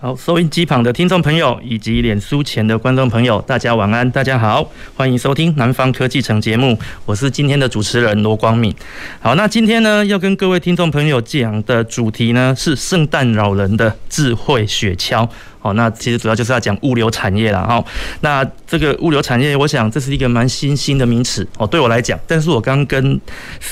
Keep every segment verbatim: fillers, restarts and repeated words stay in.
好，收音机旁的听众朋友以及脸书前的观众朋友，大家晚安，大家好，欢迎收听南方科技城节目，我是今天的主持人罗光敏。好，那今天呢要跟各位听众朋友讲的主题呢是圣诞老人的智慧雪橇。好，那其实主要就是要讲物流产业啦。好，那这个物流产业，我想这是一个蛮新兴的名词哦，对我来讲。但是我刚跟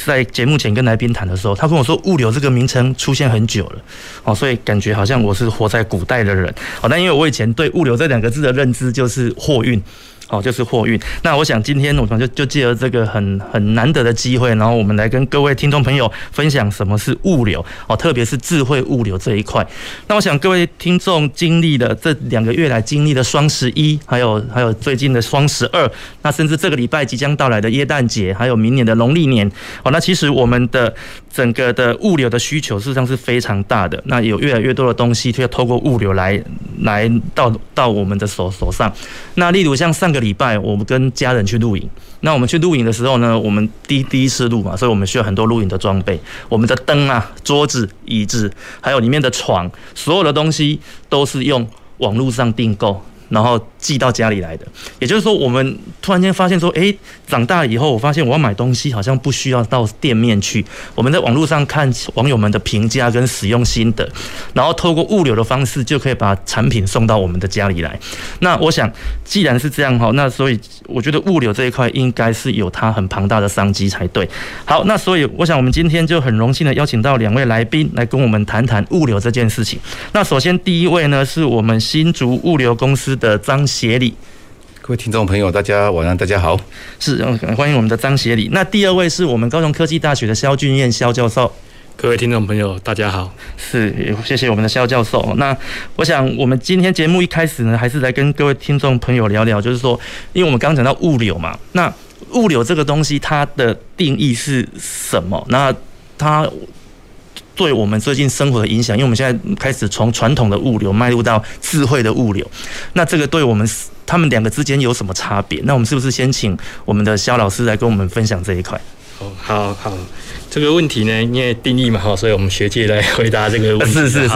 在节目前跟来宾谈的时候，他跟我说物流这个名称出现很久了，哦，所以感觉好像我是活在古代的人。好，那因为我以前对物流这两个字的认知就是货运。哦，就是货运。那我想今天我们就就借着这个很很难得的机会，然后我们来跟各位听众朋友分享什么是物流哦，特别是智慧物流这一块。那我想各位听众经历的这两个月来经历的双十一，还有还有最近的双十二，那甚至这个礼拜即将到来的耶诞节，还有明年的农历年哦，那其实我们的整个的物流的需求事实上是非常大的。那有越来越多的东西就要透过物流来来到到我们的手手上。那例如像上个这个礼拜我们跟家人去露营，那我们去露营的时候呢，我们第第一次露嘛，所以我们需要很多露营的装备，我们的灯啊、桌子、椅子，还有里面的床，所有的东西都是用网络上订购，然后寄到家里来的。也就是说，我们突然间发现说，哎，长大以后，我发现我要买东西好像不需要到店面去。我们在网络上看网友们的评价跟使用心得，然后透过物流的方式就可以把产品送到我们的家里来。那我想，既然是这样哈，那所以我觉得物流这一块应该是有它很庞大的商机才对。好，那所以我想我们今天就很荣幸的邀请到两位来宾来跟我们谈谈物流这件事情。那首先第一位呢，是我们新竹物流公司的张协理。各位听众朋友，大家晚安，大家好，是欢迎我们的张协理。那第二位是我们高雄科技大学的萧俊彦萧教授。各位听众朋友，大家好，是谢谢我们的萧教授。那我想我们今天节目一开始呢，还是来跟各位听众朋友聊聊，就是说，因为我们刚刚讲到物流嘛，那物流这个东西它的定义是什么？那它对我们最近生活的影响，因为我们现在开始从传统的物流迈入到智慧的物流，那这个对我们他们两个之间有什么差别？那我们是不是先请我们的萧老师来跟我们分享这一块？好好，这个问题呢，因为定义嘛，所以我们学界来回答这个问题。是是是，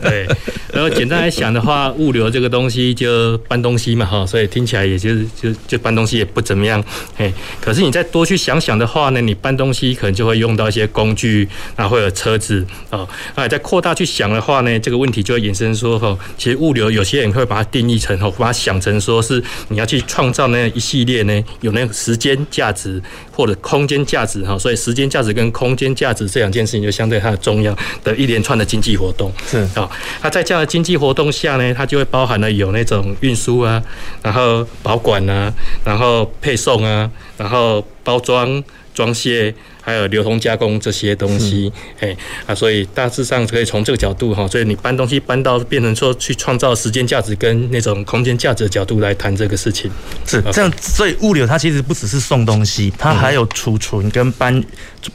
对。然后简单来想的话，物流这个东西就搬东西嘛，所以听起来也就是就就搬东西也不怎么样。可是你再多去想想的话呢，你搬东西可能就会用到一些工具，然后会有车子啊。那再扩大去想的话呢，这个问题就会衍生说，其实物流有些人会把它定义成，把它想成说是你要去创造那一系列呢，有那个时间价值或者空间价值。所以时间价值跟空间价值这两件事情就相对它的重要的一连串的经济活动。是啊，那在这样的经济活动下呢，它就会包含了有那种运输啊，然后保管啊，然后配送啊，然后包装、装卸，还有流通加工这些东西，哎啊，所以大致上可以从这个角度哈，所以你搬东西搬到变成说去创造时间价值跟那种空间价值的角度来谈这个事情，是这样。所以物流它其实不只是送东西，它还有储存跟搬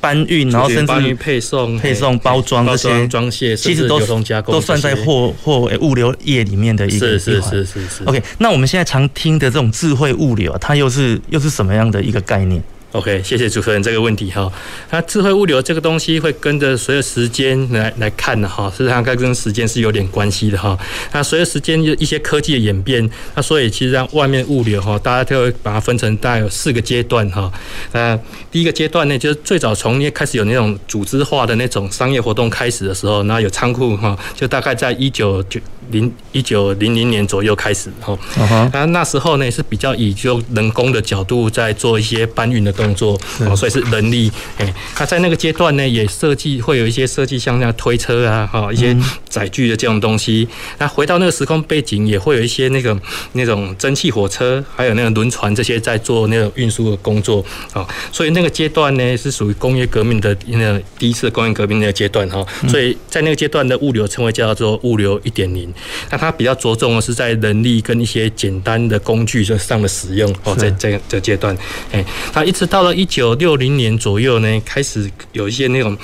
搬运，然后甚至配送、配送、包装这些装卸，其实都流通加工都算在货货物流业里面的一个。是是是是是。OK， 那我们现在常听的这种智慧物流，它又是又是什么样的一个概念？OK， 谢谢主持人这个问题哈。那智慧物流这个东西会跟着随着时间来来看的哈，事实上它跟时间是有点关系的哈。那随着时间一些科技的演变，那所以其实让外面物流哈，大家就会把它分成大概有四个阶段哈。那第一个阶段呢，就是最早从那开始有那种组织化的那种商业活动开始的时候，那有仓库哈，就大概在一九九零一九零零年左右开始哈。Uh-huh. 那那时候呢是比较以就人工的角度在做一些搬运的动作，所以是人力。哎，那在那个阶段呢，也设计会有一些设计像那推车啊，哈，一些载具的这种东西。那回到那个时空背景，也会有一些那个那种蒸汽火车，还有那个轮船这些在做那个运输的工作啊、哦。所以那个阶段呢，是属于工业革命的那個、第一次工业革命那个阶段哈、哦。所以在那个阶段的物流称为叫做物流 一点零。那它比较着重的是在人力跟一些简单的工具上的使用哦，在这这阶段，哎、欸，那一直到了一九六零年左右呢，开始有一些那种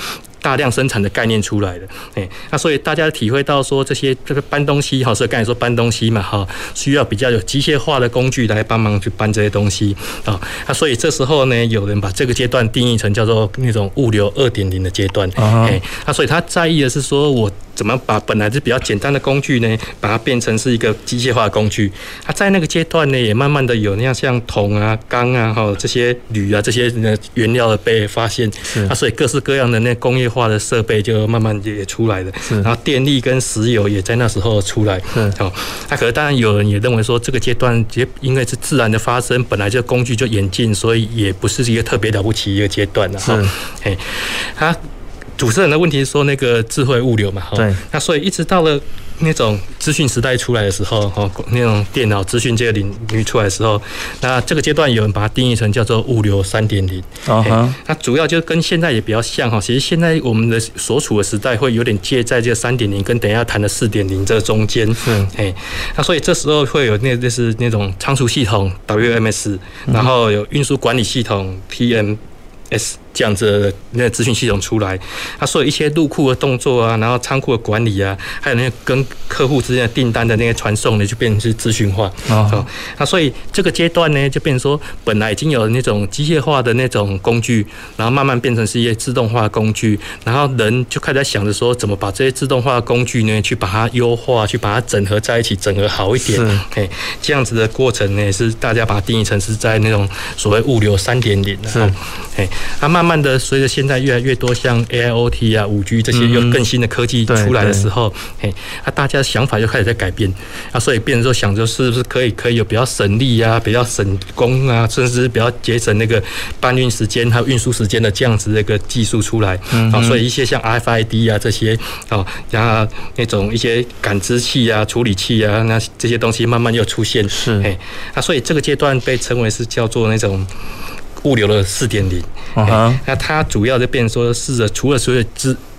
大量生产的概念出来了，哎，那所以大家体会到说这些这个搬东西，好，所以刚才说搬东西嘛，哈，需要比较有机械化的工具来帮忙去搬这些东西啊，那所以这时候呢，有人把这个阶段定义成叫做那种物流 二点零 的阶段，哎，那所以他在意的是说我怎么把本来是比较简单的工具呢，把它变成是一个机械化的工具。它、啊、在那个阶段呢，也慢慢的有那样像铜啊、钢啊、哈这些铝啊这些原料的被发现，啊，所以各式各样的那工业化的设备就慢慢也出来了。然后电力跟石油也在那时候出来。好，那、啊、可是当然有人也认为说，这个阶段也因为是自然的发生，本来这工具就演进，所以也不是一个特别了不起一个阶段了。哈，哎，它、啊。主持人的问题是说那个智慧物流嘛，对，那所以一直到了那种资讯时代出来的时候，那种电脑资讯这个领域出来的时候，那这个阶段有人把它定义成叫做物流 三点零、uh huh. 欸、那主要就跟现在也比较像，其实现在我们的所处的时代会有点介在这个 三点零 跟等一下谈的 四点零 这中间、欸、那所以这时候会有那就是那种仓储系统 W M S， 然后有运输管理系统 T M S这样子的那资讯系统出来，它、啊、所有一些入库的动作啊，然后仓库的管理啊，还有那個跟客户之间的订单的那些传送呢，就变成是资讯化。哦，那、哦啊、所以这个阶段呢，就变成说本来已经有那种机械化的那种工具，然后慢慢变成是一些自动化的工具，然后人就开始在想着说，怎么把这些自动化的工具呢，去把它优化，去把它整合在一起，整合好一点。哎，这样子的过程呢，是大家把它定义成是在那种所谓物流 三点零。是，哎，那、啊、慢。慢慢的，随着现在越来越多像 A I O T 啊、五 G 这些又更新的科技出来的时候，哎、嗯啊，大家的想法就开始在改变啊，所以变成说想着是不是可以可以有比较省力啊、比较省工啊，甚至比较节省那个搬运时间还有运输时间的这样子的一个技术出来、嗯、啊，所以一些像 R F I D 啊这些啊，然后那种一些感知器啊、处理器啊，那这些东西慢慢又出现，是哎啊，所以这个阶段被称为是叫做那种物流的 四点零、uh huh. 欸、那它主要就变成说试着除了所有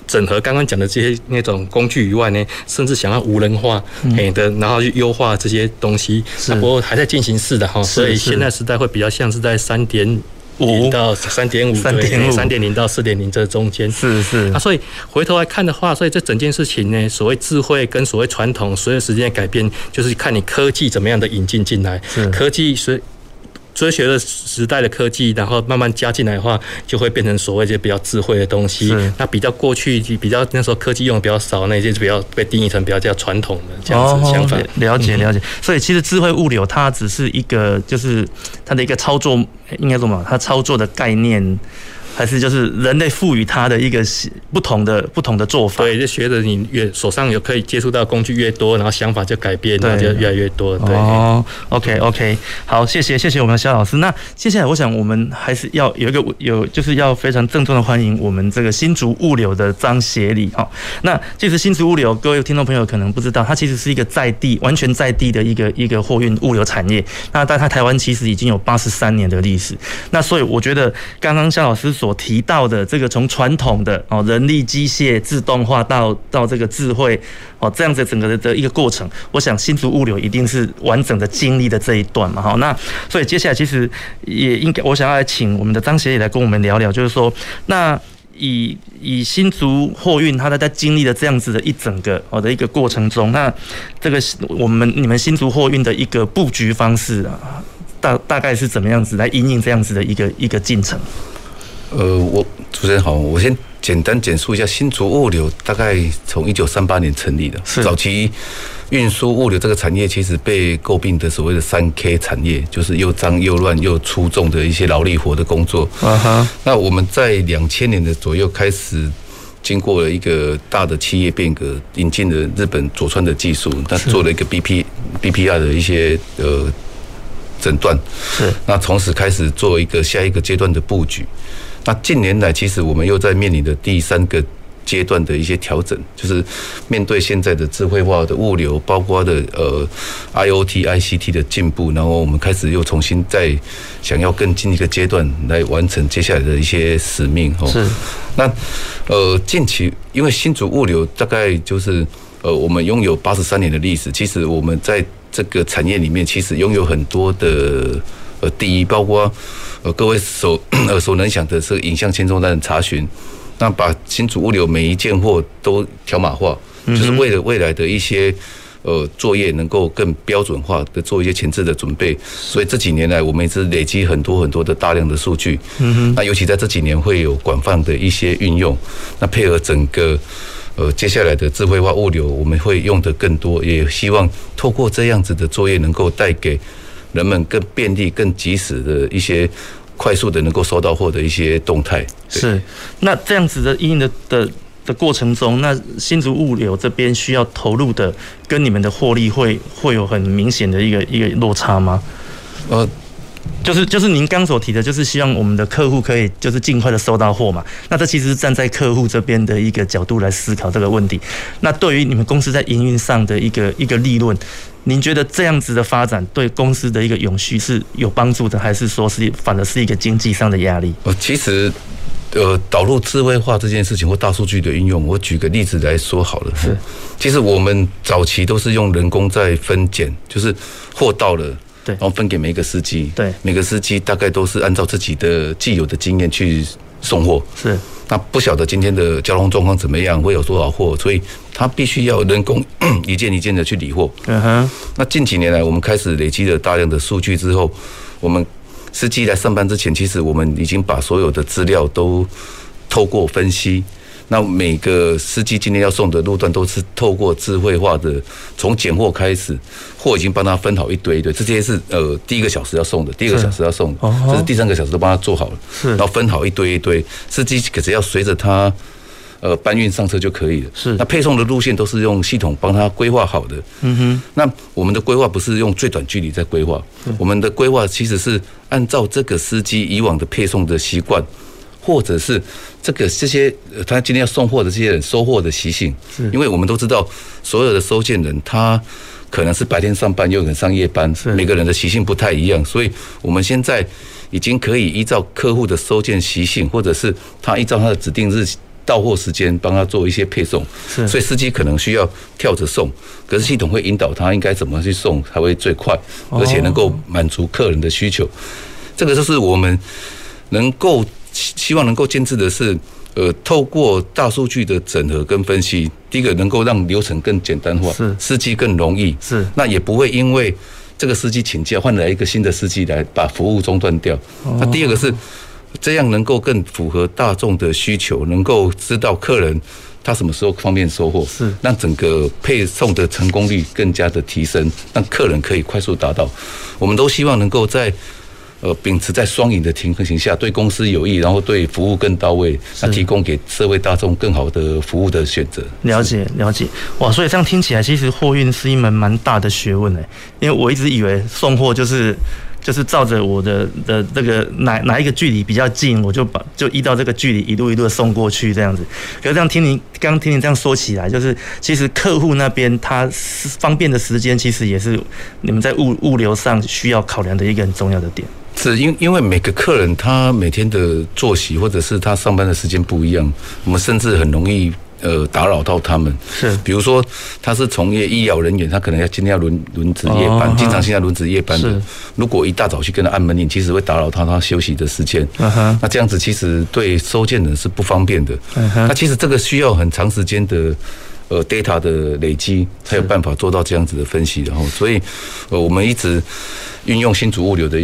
整合刚刚讲的这些那种工具以外呢，甚至想要无人化、嗯欸、的，然后去优化这些东西，那不过还在进行式的哈，所以现在时代会比较像是在三点零到三点五，对，三点零到四点零这中间，是是啊，所以回头来看的话，所以这整件事情呢，所谓智慧跟所谓传统，随着时间的改变，就是看你科技怎么样的引进进来，科技是。追随了时代的科技，然后慢慢加进来的话，就会变成所谓就比较智慧的东西。那比较过去比较那时候科技用的比较少，那些就比较被定义成比较叫传统的这样子想法。哦、了解了解。所以其实智慧物流它只是一个，就是它的一个操作，应该说嘛，它操作的概念。还是就是人类赋予它的一个不同的不同的做法，对，就学着你越手上有可以接触到工具越多，然后想法就改变，那就越来越多。对，哦 ，OK OK， 好，谢谢谢谢我们的萧老师。那接下来我想我们还是要有一个有就是要非常郑重的欢迎我们这个新竹物流的张协理哈。那其实新竹物流，各位听众朋友可能不知道，它其实是一个在地完全在地的一个一个货运物流产业。那但它台湾其实已经有八十三年的历史。那所以我觉得刚刚萧老师所提到的这个从传统的人力机械自动化到到这个智慧这样子整个的一个过程，我想新竹物流一定是完整的经历的这一段嘛，好，那所以接下来其实也应该我想要来请我们的张协理来跟我们聊聊，就是说那。以以新竹货运，它在经历了这样子的一整个哦的一个过程中，那这个我们你们新竹货运的一个布局方式啊，大大概是怎么样子来因应这样子的一个一个进程？呃，我主持人好，我先简单简述一下新竹物流，大概从一九三八年成立的，早期运输物流这个产业其实被诟病的所谓的三 K 产业，就是又脏又乱又粗重的一些劳力活的工作。啊哈，那我们在两千年的左右开始。经过了一个大的企业变革，引进了日本佐川的技术，那做了一个 B P B P R 的一些呃诊断，是，那从此开始做一个下一个阶段的布局。那近年来，其实我们又在面临的第三个阶段的一些调整，就是面对现在的智慧化的物流，包括的呃 I O T、I C T 的进步，然后我们开始又重新再想要更进一个阶段来完成接下来的一些使命哦。是。那呃，近期因为新竹物流大概就是呃，我们拥有八十三年的历史，其实我们在这个产业里面，其实拥有很多的呃第一，包括呃各位所耳熟能详的是影像监控站的查询。那把新竹物流每一件货都条码化，就是为了未来的一些呃作业能够更标准化的做一些前置的准备。所以这几年来，我们也是累积很多很多的大量的数据。那尤其在这几年会有广泛的一些运用，那配合整个呃接下来的智慧化物流，我们会用的更多，也希望透过这样子的作业，能够带给人们更便利、更及时的一些。快速的能够收到货的一些动态是，那这样子的因应的的的过程中，那新竹物流这边需要投入的跟你们的获利会会有很明显的一个一个落差吗？呃，就是就是您刚所提的，就是希望我们的客户可以就是尽快的收到货嘛。那这其实是站在客户这边的一个角度来思考这个问题。那对于你们公司在营运上的一个一个利润。您觉得这样子的发展对公司的一个永续是有帮助的，还是说是反而是一个经济上的压力？呃，其实，呃，导入智慧化这件事情或大数据的应用，我举个例子来说好了。是，其实我们早期都是用人工在分拣，就是货到了，对，然后分给每一个司机，对，每个司机大概都是按照自己的既有的经验去送货，是。那不晓得今天的交通状况怎么样，会有多少货，所以他必须要人工一件一件的去理货。嗯哼。那近几年来，我们开始累积了大量的数据之后，我们司机来上班之前，其实我们已经把所有的资料都透过分析。那每个司机今天要送的路段都是透过智慧化的，从拣货开始，货已经帮他分好一堆一堆，这些是呃第一个小时要送的，第二个小时要送的，这是第三个小时都帮他做好了，然后分好一堆一堆，司机只要随着他呃搬运上车就可以了。是，那配送的路线都是用系统帮他规划好的。嗯哼，那我们的规划不是用最短距离在规划，我们的规划其实是按照这个司机以往的配送的习惯。或者是这个这些他今天要送货的这些人收货的习性，因为我们都知道所有的收件人他可能是白天上班，又有人上夜班，每个人的习性不太一样，所以我们现在已经可以依照客户的收件习性，或者是他依照他的指定日到货时间帮他做一些配送，所以司机可能需要跳着送，可是系统会引导他应该怎么去送才会最快，而且能够满足客人的需求。这个就是我们能够。希望能够建制的是，呃，透过大数据的整合跟分析，第一个能够让流程更简单化，是司机更容易，是那也不会因为这个司机请假换来一个新的司机来把服务中断掉。哦、那第二个是这样能够更符合大众的需求，能够知道客人他什么时候方便收货，是让整个配送的成功率更加的提升，让客人可以快速达到。我们都希望能够在。呃，秉持在双赢的情形下，对公司有益，然后对服务更到位，那提供给社会大众更好的服务的选择。了解，了解。哇，所以这样听起来，其实货运是一门蛮大的学问诶。因为我一直以为送货就是就是照着我的的这个哪哪一个距离比较近，我就把就依照这个距离一路一路的送过去这样子。可是这样听您刚刚听您这样说起来，就是其实客户那边他方便的时间，其实也是你们在物物流上需要考量的一个很重要的点。是因因为每个客人他每天的作息或者是他上班的时间不一样，我们甚至很容易呃打扰到他们。是，比如说他是从业医疗人员，他可能要今天要轮轮值夜班，哦、经常现在轮值夜班的。如果一大早去跟他按门铃，其实会打扰他他休息的时间。嗯、那这样子其实对收件人是不方便的。嗯、那其实这个需要很长时间的。呃 ，data 的累积才有办法做到这样子的分析。然后，所以呃，我们一直运用新竹物流的。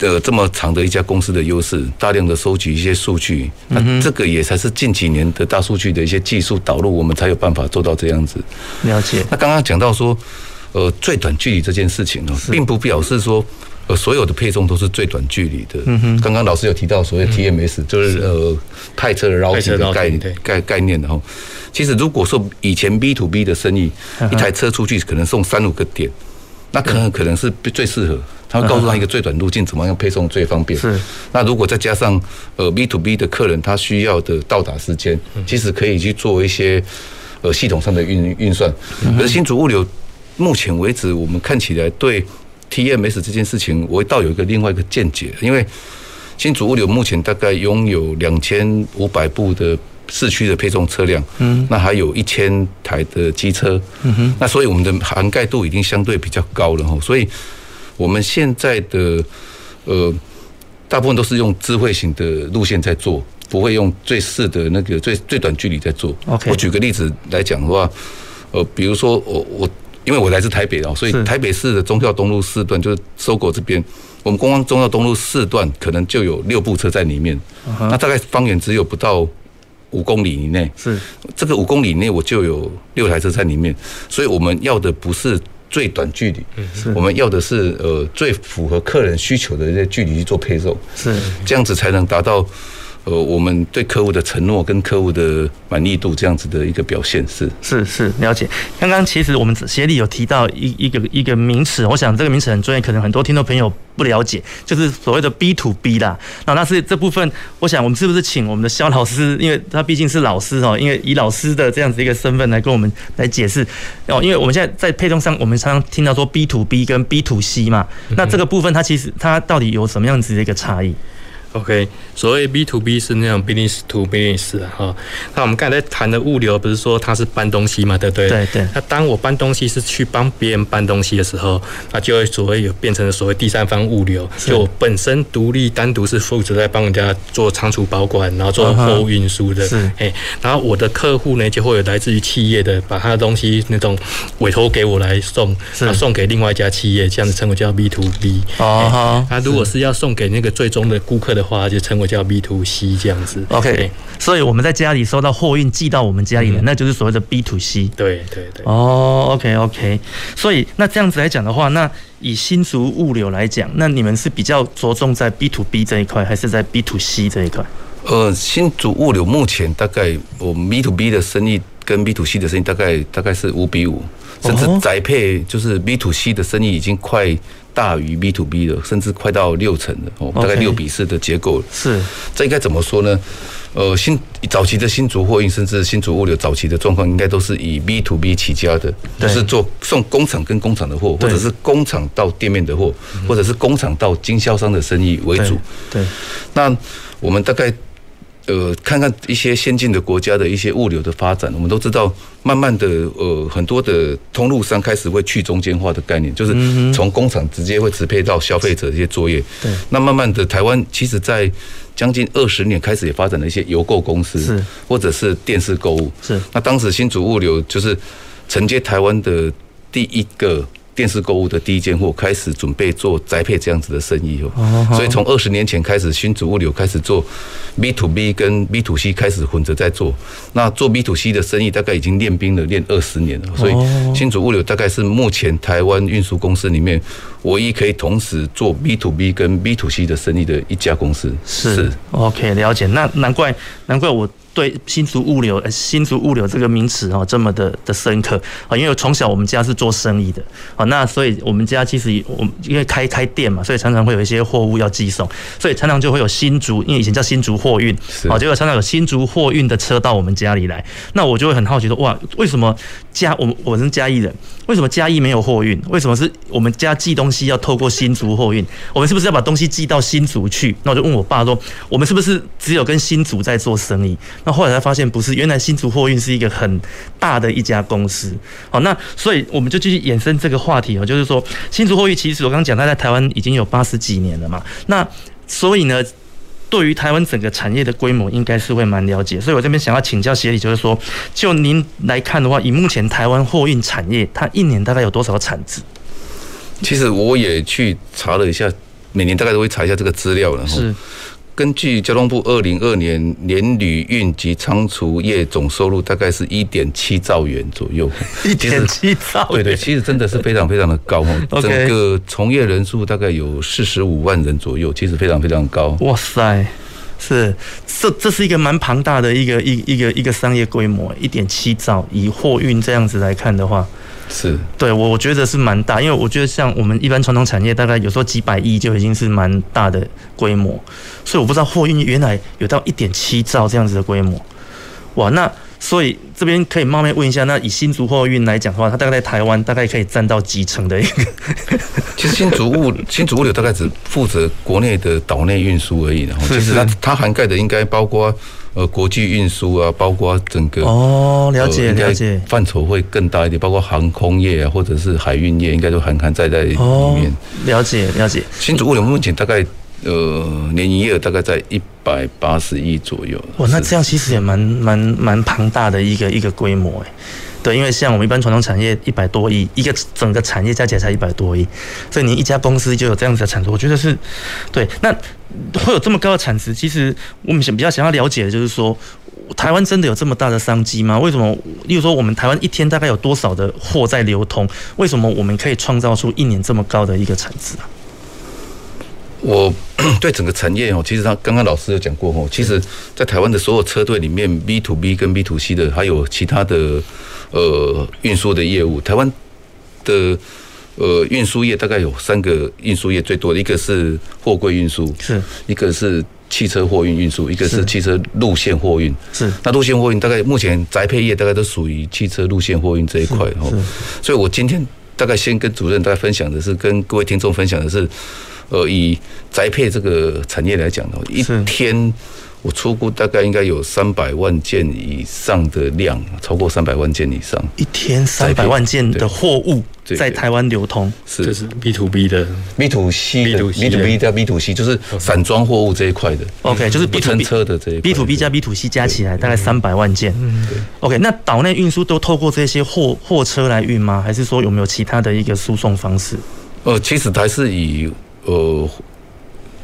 呃，这么长的一家公司的优势，大量的收集一些数据，那这个也才是近几年的大数据的一些技术导入，我们才有办法做到这样子。了解。那刚刚讲到说，呃，最短距离这件事情呢，并不表示说，呃，所有的配送都是最短距离的。嗯哼。刚刚老师有提到所谓 T M S，、嗯、就是呃派车的绕境的概概概念的哈。其实如果说以前 B to B 的生意，一台车出去可能送三五个点。那可能可能是最适合，他会告诉他一个最短路径，怎么样配送最方便。是。那如果再加上呃 B to B 的客人，他需要的到达时间，其实可以去做一些呃系统上的运运算。而新竹物流目前为止，我们看起来对 T M S 这件事情，我倒有一个另外一个见解，因为新竹物流目前大概拥有两千五百部的市区的配送车辆，嗯，那还有一千台的机车，嗯哼，那所以我们的涵盖度已经相对比较高了哈，所以我们现在的呃大部分都是用智慧型的路线在做，不会用最适的那个最最短距离在做。Okay. 我举个例子来讲的话，呃，比如说我我因为我来自台北啊，所以台北市的忠孝东路四段就是SOGO这边。我们光光忠孝东路四段可能就有六部车在里面， uh-huh. 那大概方圆只有不到五公里以内。是这个五公里以内，我就有六台车在里面，所以我们要的不是最短距离，我们要的是呃最符合客人需求的这些距离去做配送，是这样子才能达到呃我们对客户的承诺跟客户的满意度这样子的一个表现。是是是，了解。刚刚其实我们协理有提到一一个一个名词，我想这个名词很专业，可能很多听众朋友不了解，就是所谓的 B to B 啦。那那是这部分，我想我们是不是请我们的萧老师，因为他毕竟是老师哦，因为以老师的这样子一个身份来跟我们来解释哦。因为我们现在在配送上，我们常常听到说 B to B 跟 B to C 嘛，那这个部分它其实它到底有什么样子的一个差异 ？OK， 所谓 B to B 是那种 business to business 哈。那我们刚才在谈的物流，不是说它是搬东西嘛，对不对？对对。那当我搬东西是去帮别人搬东西的时候，那就会所谓有变成所谓第三方物流，就我本身独立单独是负责在帮人家做仓储保管，然后做货物运输的。是、uh-huh. 欸。然后我的客户呢，就会有来自于企业的，把他的东西那种委托给我来送，那送给另外一家企业，这样子称为叫 B to B。哦。那如果是要送给那个最终的顾客的话，就称为叫 B to C 这样子。OK、欸。所以我们在家里收到货运寄到我们家里的，嗯、那就是所谓的 B to C。对对对。哦、oh, ，OK OK。所以那这样子来讲的话，那以新竹物流来讲，那你们是比较着重在 B to B 这一块，还是在 B to C 这一块？呃，新竹物流目前大概我们 B to B 的生意跟 B to C 的生意大概大概是五比五，甚至宅配就是 B to C 的生意已经快大于 B to B 了，甚至快到六成了，哦、大概六比四的结构了。是，这应该怎么说呢？呃，新早期的新竹货运，甚至新竹物流早期的状况，应该都是以 B to B 起家的，就是做送工厂跟工厂的货，或者是工厂到店面的货，或者是工厂到经销商的生意为主。对，对，那我们大概呃看看一些先进的国家的一些物流的发展，我们都知道，慢慢的呃很多的通路商开始会去中间化的概念，就是从工厂直接会直配到消费者这些作业。对，那慢慢的台湾其实在将近二十年开始也发展了一些邮购公司，是或者是电视购物。是，那当时新竹物流就是承接台湾的第一个电视购物的第一间货，开始准备做宅配这样子的生意哦。哦，所以从二十年前开始，新竹物流开始做 B to B 跟 B to C 开始混着在做。那做 B to C 的生意大概已经练兵了，练二十年了。所以新竹物流大概是目前台湾运输公司里面唯一可以同时做 B to B 跟 B to C 的生意的一家公司。是，是 OK， 了解。那难怪，难怪我对新竹物流、新竹物流这个名词哦，这么的的深刻啊，因为从小我们家是做生意的啊，那所以我们家其实我们因为开开店嘛，所以常常会有一些货物要寄送，所以常常就会有新竹，因为以前叫新竹货运啊，结果常常有新竹货运的车到我们家里来，那我就会很好奇说，哇，为什么嘉我我是嘉义人，为什么嘉义没有货运？为什么是我们家寄东西要透过新竹货运？我们是不是要把东西寄到新竹去？那我就问我爸说，我们是不是只有跟新竹在做生意？那后来才发现不是，原来新竹货运是一个很大的一家公司。好，那所以我们就继续衍生这个话题哦，就是说新竹货运其实我刚刚讲，它在台湾已经有八十几年了嘛。那所以呢，对于台湾整个产业的规模，应该是会蛮了解。所以我这边想要请教协理，就是说，就您来看的话，以目前台湾货运产业，它一年大概有多少产值？其实我也去查了一下，每年大概都会查一下这个资料了。是。根据交通部二零二年年旅运及仓储业总收入大概是一点七兆元左右，一点七兆元，对对，其实真的是非常非常的高哦。整个从业人数大概有四十五万人左右，其实非常非常高。哇塞，是这这是一个蛮庞大的一个一一个一个商业规模，一点七兆，以货运这样子来看的话，是，对，我我觉得是蛮大，因为我觉得像我们一般传统产业，大概有时候几百亿就已经是蛮大的规模，所以我不知道货运原来有到一点七兆这样子的规模，哇，那所以这边可以冒昧问一下，那以新竹货运来讲的话，它大概在台湾大概可以占到几成的一个？其实新竹物新竹物流大概只负责国内的岛内运输而已，然后其实它它涵盖的应该包括。呃，国际运输啊，包括整个哦，了解、呃、了解，范畴会更大一点，包括航空业啊，或者是海运业，应该都涵含在在里面。哦、了解了解。新竹物流目前大概呃年营业额大概在一百八十亿左右。哇，那这样其实也蛮蛮蛮庞大的一个一个规模哎。对，因为像我们一般传统产业一百多亿，一个整个产业加起来才一百多亿，所以你一家公司就有这样子的产值，我觉得是对。那会有这么高的产值，其实我们比较想要了解的就是说，台湾真的有这么大的商机吗？为什么？例如说，我们台湾一天大概有多少的货在流通？为什么我们可以创造出一年这么高的一个产值啊？我对整个产业哦，其实他刚刚老师有讲过哦，其实在台湾的所有车队里面 ，B 二 B 跟 B 二 C 的，还有其他的呃运输的业务，台湾的呃运输业大概有三个运输业最多的，一个是货柜运输，是一个是汽车货运运输，一个是汽车路线货运，是那路线货运大概目前宅配业大概都属于汽车路线货运这一块哦，所以我今天大概先跟主任大概分享的是，跟各位听众分享的是。呃，以宅配这个产业来讲呢，一天我初估大概应该有三百万件以上的量，超过三百万件以上。一天三百万件的货物在台湾流通，是这是 B 二 B 的 B 二 C 的 B 二 B 加 B 二 C， 就是散装货物这一块的。OK， 就是 B 乘车的这一 B 二 B 加 B 二 C 加起来大概三百万件。OK， 那岛内运输都透过这些货货车来运吗？还是说有没有其他的一个输送方式？呃，其实还是以呃，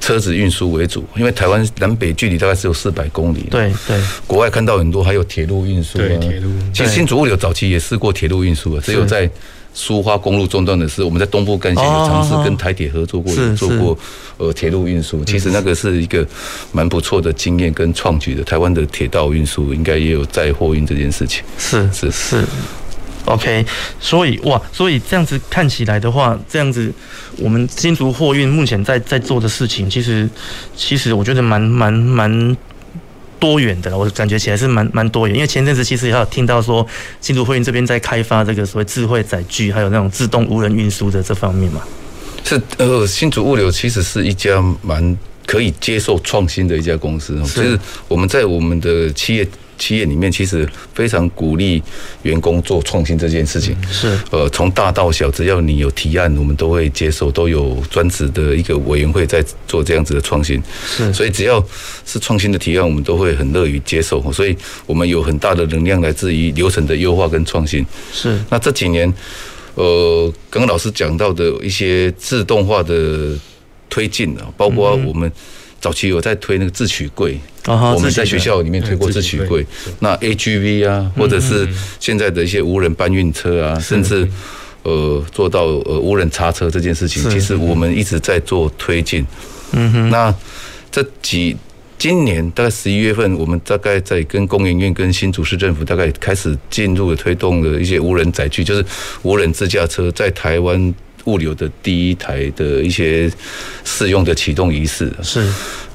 车子运输为主，因为台湾南北距离大概只有四百公里。对对，国外看到很多还有铁路运输啊。对，铁路。其实新竹物流早期也试过铁路运输啊，只有在苏花公路中断的时候，我们在东部干线有尝试跟台铁合作过，哦、做过呃铁路运输。其实那个是一个蛮不错的经验跟创举的。台湾的铁道运输应该也有在货运这件事情。是是是。是OK， 所以哇，所以这样子看起来的话，这样子我们新竹货运目前在在做的事情，其实其实我觉得蛮蛮蛮多元的，我感觉起来是蛮蛮多元。因为前阵子其实也有听到说，新竹货运这边在开发这个所谓智慧载具，还有那种自动无人运输的这方面嘛。是呃，新竹物流其实是一家蛮可以接受创新的一家公司，是就是我们在我们的企业。企业里面其实非常鼓励员工做创新这件事情，是呃，从大到小，只要你有提案，我们都会接受，都有专职的一个委员会在做这样子的创新，是，所以只要是创新的提案，我们都会很乐于接受，所以我们有很大的能量来自于流程的优化跟创新，是。那这几年，呃，刚刚老师讲到的一些自动化的推进啊，包括我们。早期有在推那个自取柜，我们在学校里面推过自取柜。那 A G V 啊，或者是现在的一些无人搬运车啊，甚至呃做到呃无人叉车这件事情，其实我们一直在做推进。嗯哼，那这几今年大概十一月份，我们大概在跟工研院跟新竹市政府大概开始进入了推动的一些无人载具，就是无人自驾车在台湾。物流的第一台的一些试用的启动仪式是，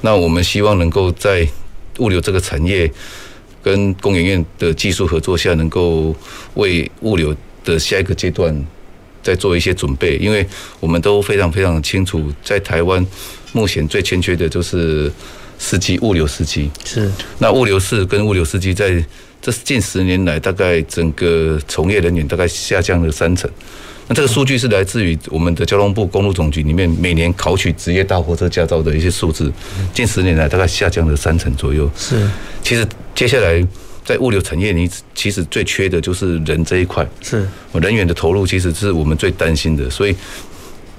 那我们希望能够在物流这个产业跟工研院的技术合作下，能够为物流的下一个阶段再做一些准备，因为我们都非常非常清楚，在台湾目前最欠缺的就是司机，物流司机是。那物流室跟物流司机在这近十年来，大概整个从业人员大概下降了三成。那这个数据是来自于我们的交通部公路总局里面每年考取职业大货车驾照的一些数字，近十年来大概下降了三成左右。是，其实接下来在物流产业，你其实最缺的就是人这一块。是，人员的投入其实是我们最担心的，所以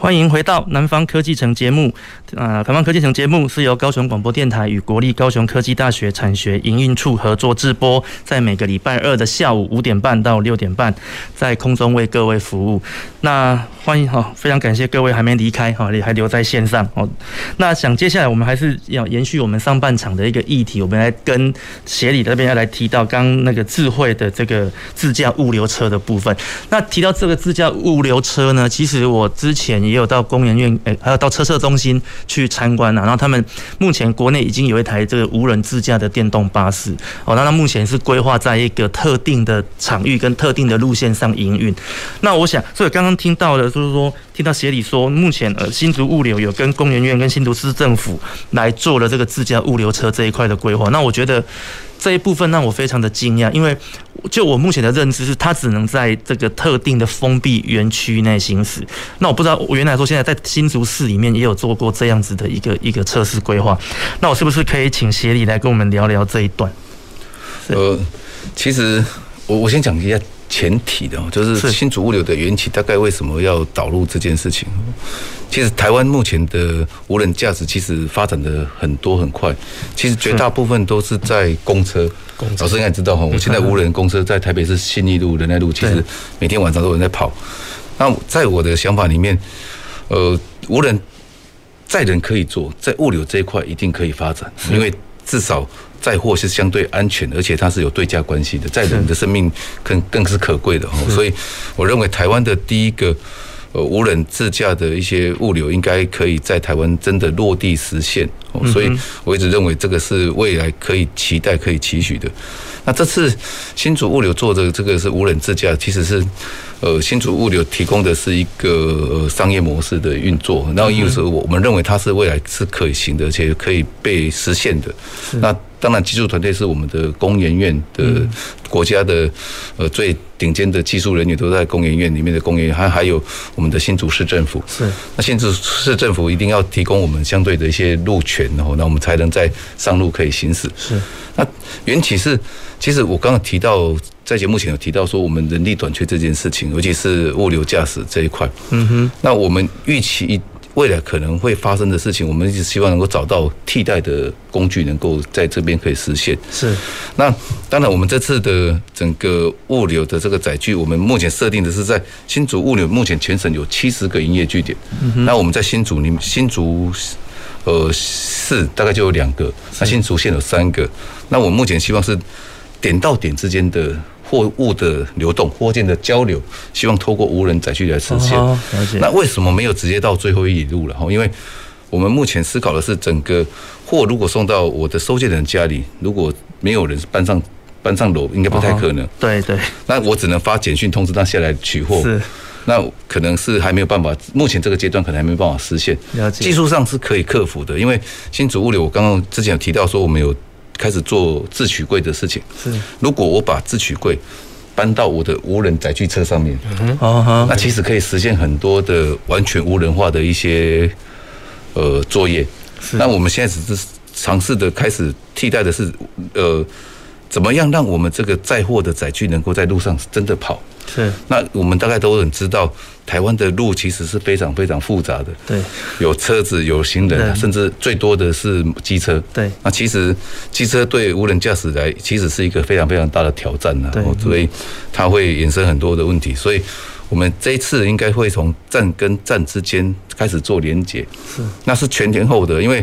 欢迎回到南方科技城节目。呃，南方科技城节目是由高雄广播电台与国立高雄科技大学产学营运处合作直播，在每个礼拜二的下午五点半到六点半，在空中为各位服务。那欢迎，好，非常感谢各位还没离开，好，还留在线上哦。那想接下来我们还是要延续我们上半场的一个议题，我们来跟协理这边要来提到刚刚那个智慧的这个自驾物流车的部分。那提到这个自驾物流车呢，其实我之前也有到工研院，哎，还有到车测中心去参观啊。然后他们目前国内已经有一台这个无人自驾的电动巴士哦，那它目前是规划在一个特定的场域跟特定的路线上营运。那我想，所以刚刚听到的就是说，听到协理说，目前呃新竹物流有跟工研院跟新竹市政府来做了这个自驾物流车这一块的规划。那我觉得这一部分让我非常的惊讶，因为就我目前的认知是，它只能在这个特定的封闭园区内行驶。那我不知道，原来说现在在新竹市里面也有做过这样子的一个一个测试规划。那我是不是可以请协理来跟我们聊聊这一段？呃，其实我我先讲一下前提的，就是新竹物流的缘起，大概为什么要导入这件事情？其实台湾目前的无人驾驶其实发展的很多很快，其实绝大部分都是在公车。公车老师应该知道哈，我现在无人公车在台北市信义路、仁爱路，其实每天晚上都有人在跑。那在我的想法里面，呃，无人载人可以做，在物流这一块一定可以发展，因为至少载货是相对安全，而且它是有对价关系的，载人的生命更更是可贵的哈。所以我认为台湾的第一个呃无人自驾的一些物流应该可以在台湾真的落地实现，所以我一直认为这个是未来可以期待可以期许的。那这次新竹物流做的这个是无人自驾，其实是呃新竹物流提供的是一个商业模式的运作，然后因为我们认为它是未来是可行的，而且可以被实现的。那当然技术团队是我们的工研院的国家的呃最顶尖的技术人员都在工研院里面的工研院，还还有我们的新竹市政府。是，那新竹市政府一定要提供我们相对的一些路权，然后那我们才能在上路可以行驶。是，那缘起是，其实我刚刚提到在节目前有提到说我们人力短缺这件事情，尤其是物流驾驶这一块。嗯哼，那我们预期未来可能会发生的事情，我们一直希望能够找到替代的工具，能够在这边可以实现。是，那当然我们这次的整个物流的这个载具，我们目前设定的是在新竹物流，目前全省有七十个营业据点，嗯、那我们在新竹里新竹。呃，市大概就有两个，那新竹县有三个。那我目前希望是点到点之间的货物的流动、货件的交流，希望透过无人载具来实现。哦、那为什么没有直接到最后一里路了？因为我们目前思考的是，整个货如果送到我的收件人家里，如果没有人搬上搬上楼，应该不太可能。哦、对对。那我只能发简讯通知他下来取货。是。那可能是还没有办法，目前这个阶段可能还没有办法实现。技术上是可以克服的，因为新竹物流，我刚刚之前有提到说，我们有开始做自取柜的事情。是，如果我把自取柜搬到我的无人载具车上面，嗯、那其实可以实现很多的完全无人化的一些呃作业。那我们现在只是尝试的开始替代的是呃。怎么样让我们这个载货的载具能够在路上真的跑？是。那我们大概都很知道，台湾的路其实是非常非常复杂的。对。有车子，有行人，甚至最多的是机车。对。那其实机车对无人驾驶来，其实是一个非常非常大的挑战啊。对。所以它会衍生很多的问题。所以我们这一次应该会从站跟站之间开始做连结。是。那是全天候的，因为。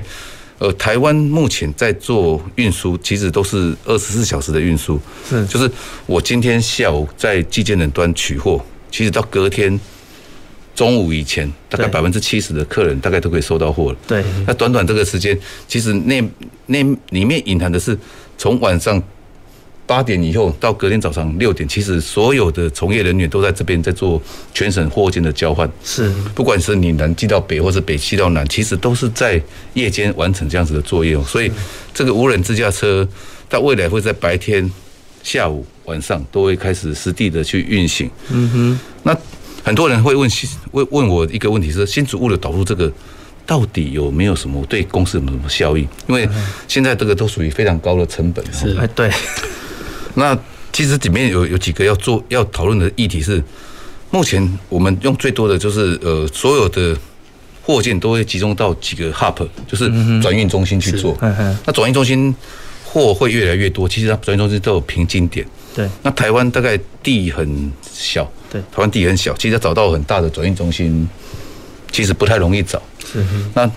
呃，台湾目前在做运输，其实都是二十四小时的运输。是，就是我今天下午在寄件人端取货，其实到隔天中午以前，大概百分之七十的客人大概都可以收到货了。对，那短短这个时间，其实那那里面隐含的是，从晚上八点以后到隔天早上六点，其实所有的从业人员都在这边在做全省货件的交换。是，不管是你南寄到北，或是北寄到南，其实都是在夜间完成这样子的作业。所以，这个无人自驾车到未来会在白天、下午、晚上都会开始实地的去运行。嗯哼。那很多人会问问问我一个问题是：新竹物流导入这个到底有没有什么对公司有什么效益？因为现在这个都属于非常高的成本。是，哎，对。那其实里面有有几个要做要讨论的议题是，目前我们用最多的就是呃，所有的货件都会集中到几个 hub， 就是转运中心去做。嗯、那转运中心货会越来越多，其实它转运中心都有瓶颈点。对。那台湾大概地很小，对，台湾地很小，其实要找到很大的转运中心，其实不太容易找。是。那